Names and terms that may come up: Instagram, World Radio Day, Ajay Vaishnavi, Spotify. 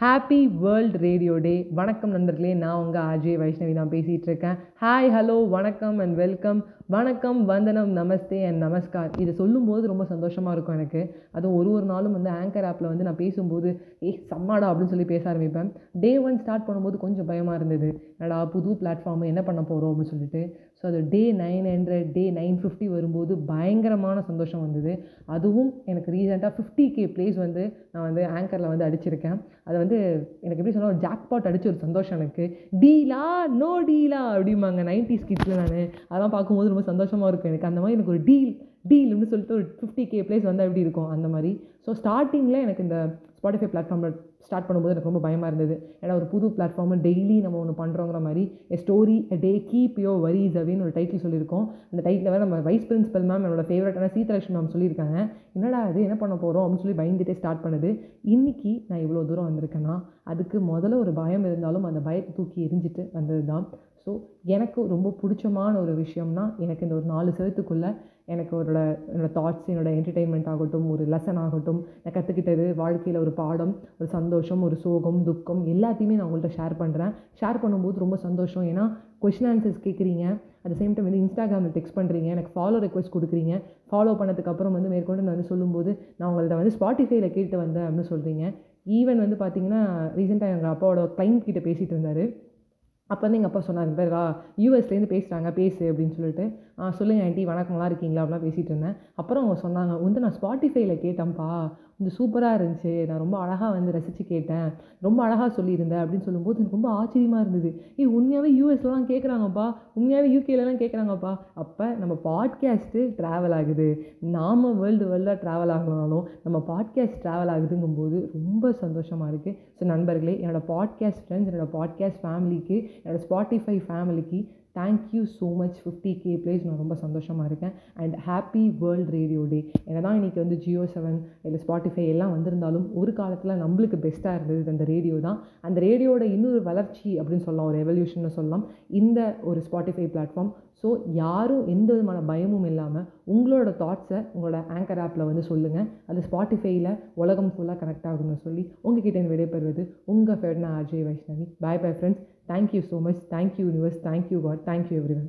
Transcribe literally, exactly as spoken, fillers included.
Happy world radio டே. வணக்கம் நண்பர்களே, நான் உங்கள் அஜய் வைஷ்ணவி நான் பேசிகிட்டு இருக்கேன். ஹாய், ஹலோ, வணக்கம் அண்ட் வெல்கம். வணக்கம், வந்தனம், நமஸ்தே அண்ட் நமஸ்கார். இதை சொல்லும்போது ரொம்ப சந்தோஷமாக இருக்கும் எனக்கு. அதுவும் ஒரு ஒரு நாளும் வந்து ஆங்கர் ஆப்பில் வந்து நான் பேசும்போது ஏ சம்மாடா அப்படின்னு சொல்லி பேச ஆரம்பிப்பேன். டே ஒன் ஸ்டார்ட் பண்ணும்போது கொஞ்சம் பயமாக இருந்தது, என்னடா புது பிளாட்ஃபார்மு என்ன பண்ண போகிறோம் அப்படின்னு சொல்லிட்டு. ஸோ அது day nine hundred day nine fifty வரும்போது பயங்கரமான சந்தோஷம் வந்தது. அதுவும் எனக்கு ரீசெண்டாக ஃபிஃப்டி கே ப்ளேஸ் வந்து நான் வந்து ஆங்கரில் வந்து அடிச்சிருக்கேன். அது வந்து எனக்கு எப்படி சொன்னால் ஒரு ஜாக்பாட் அடிச்ச ஒரு சந்தோஷம் எனக்கு. டீலா நோ டீலா அப்படிம்பாங்க நைன்டிஸ் கிட்ஸில். நான் அதெல்லாம் பார்க்கும்போது ரொம்ப சந்தோஷமாக இருக்கும் எனக்கு. அந்த மாதிரி எனக்கு ஒரு டீல் டீல் அப்படின்னு சொல்லிட்டு ஒரு ஃபிஃப்டி கே ப்ளேஸ் வந்தால் எப்படி இருக்கும் அந்த மாதிரி. ஸோ ஸ்டார்டிங்கில் எனக்கு இந்த ஸ்பாட்டிஃபை பிளாட்ஃபார்மில் ஸ்டார்ட் பண்ணும்போது எனக்கு ரொம்ப பயமாக இருந்தது. ஏன்னா ஒரு புது பிளாட்ஃபார்மில் டெய்லி நம்ம ஒன்று பண்ணுறோங்கிற மாதிரி. A story a day keep your worries அப்படின்னு ஒரு டைட்டில் சொல்லியிருக்கோம். அந்த டைட்டில் வேறு நம்ம வைஸ் பிரின்சிபல் மேம், என்னோட ஃபேவரட்டான சீதா லக்ஷ்மி மேம் சொல்லியிருக்காங்க. என்னடா அது என்ன பண்ண போகிறோம் அப்படின்னு சொல்லி பயந்துகிட்டே ஸ்டார்ட் பண்ணுது. இன்றைக்கி நான் இவ்வளோ தூரம் வந்திருக்கேன்னா அதுக்கு முதல்ல ஒரு பயம் இருந்தாலும் அந்த பயத்தை தூக்கி எரிஞ்சிட்டு வந்தது தான். ஸோ எனக்கு ரொம்ப பிடிச்சமான ஒரு விஷயம்னா எனக்கு இந்த ஒரு நாலு செவத்துக்குள்ளே எனக்கு என்னோட என்னோடய தாட்ஸ், என்னோடய என்டர்டெயின்மெண்ட் ஆகட்டும், ஒரு லெசன் ஆகட்டும், நான் கற்றுக்கிட்டது வாழ்க்கையில் ஒரு பாடம், ஒரு சந்தோஷம், ஒரு சோகம், துக்கம் எல்லாத்தையுமே நான் உங்கள்கிட்ட ஷேர் பண்ணுறேன். ஷேர் பண்ணும்போது ரொம்ப சந்தோஷம். ஏன்னா கொஷின் ஆன்சர்ஸ் கேட்குறீங்க, அட் த சேம் டைம் வந்து இன்ஸ்டாகிராமில் டெக்ஸ்ட் பண்ணுறீங்க, எனக்கு ஃபாலோ ரெக்வஸ்ட் கொடுக்குறீங்க. ஃபாலோ பண்ணதுக்கப்புறம் வந்து மேற்கொண்டு நான் வந்து சொல்லும்போது நான் உங்கள்கிட்ட வந்து ஸ்பாட்டிஃபைல கேட்டு வந்தேன் அப்படின்னு சொல்கிறீங்க. ஈவன் வந்து பார்த்திங்கன்னா ரீசெண்டாக எங்கள் அப்பாவோட கிளைண்ட் கிட்டே பேசிகிட்டு இருந்தார். அப்போ வந்து எங்கள் அப்பா சொன்னார், பேரா யூஎஸ்லேருந்து பேசுகிறாங்க பேசு அப்படின்னு சொல்லிட்டு. சொல்லுங்கள் ஆண்டி, வணக்கம், நல்லா இருக்கீங்களா அப்படிலாம் பேசிகிட்டு இருந்தேன். அப்புறம் அவங்க சொன்னாங்க, வந்து நான் ஸ்பாட்டிஃபைல கேட்டேன்ப்பா, வந்து சூப்பராக இருந்துச்சு, நான் ரொம்ப அழகாக வந்து ரசித்து கேட்டேன், ரொம்ப அழகாக சொல்லியிருந்தேன் அப்படின்னு சொல்லும்போது எனக்கு ரொம்ப ஆச்சரியமாக இருந்தது. ஏ உண்மையாகவே யூஎஸ்லலாம் கேட்குறாங்கப்பா, உண்மையாகவே யூகேலலாம் கேட்குறாங்கப்பா. அப்போ நம்ம பாட்காஸ்ட்டு ட்ராவல் ஆகுது, நாம் வேர்ல்டு வேர்ல்டாக ட்ராவல் ஆகலனாலும் நம்ம பாட்காஸ்ட் ட்ராவல் ஆகுதுங்கும்போது ரொம்ப சந்தோஷமாக இருக்குது. ஸோ நண்பர்களே, என்னோடய பாட்காஸ்ட் ஃப்ரெண்ட்ஸ், என்னோடய பாட்காஸ்ட் ஃபேமிலிக்கு, என்னோடய ஸ்பாட்டிஃபை ஃபேமிலிக்கு thank you so much. Fifty K plays நான் ரொம்ப சந்தோஷமாக இருக்கேன். And happy world radio day. ஏன்னா தான் இன்றைக்கி வந்து ஜியோ செவன் இல்லை ஸ்பாட்டிஃபை எல்லாம் வந்திருந்தாலும் ஒரு காலத்தில் நம்மளுக்கு பெஸ்ட்டாக இருந்தது அந்த ரேடியோ தான். அந்த ரேடியோட இன்னொரு வளர்ச்சி அப்படின்னு சொல்லலாம், ஒரு எவல்யூஷன்னு சொல்லலாம் இந்த ஒரு ஸ்பாட்டிஃபை பிளாட்ஃபார்ம். ஸோ யாரும் எந்த விதமான பயமும் இல்லாமல் உங்களோட தாட்ஸை உங்களோட ஆங்கர் ஆப்பில் வந்து சொல்லுங்கள். அது ஸ்பாட்டிஃபையில் உலகம் ஃபுல்லாக கனெக்ட் ஆகுன்னு சொல்லி உங்ககிட்ட இந்த விடைபெறுவது உங்கள் ஃபேவரட்டான Ajay Vaishnavi. Bye bye friends. Thank you so much. Thank you universe. Thank you God. Thank you everyone.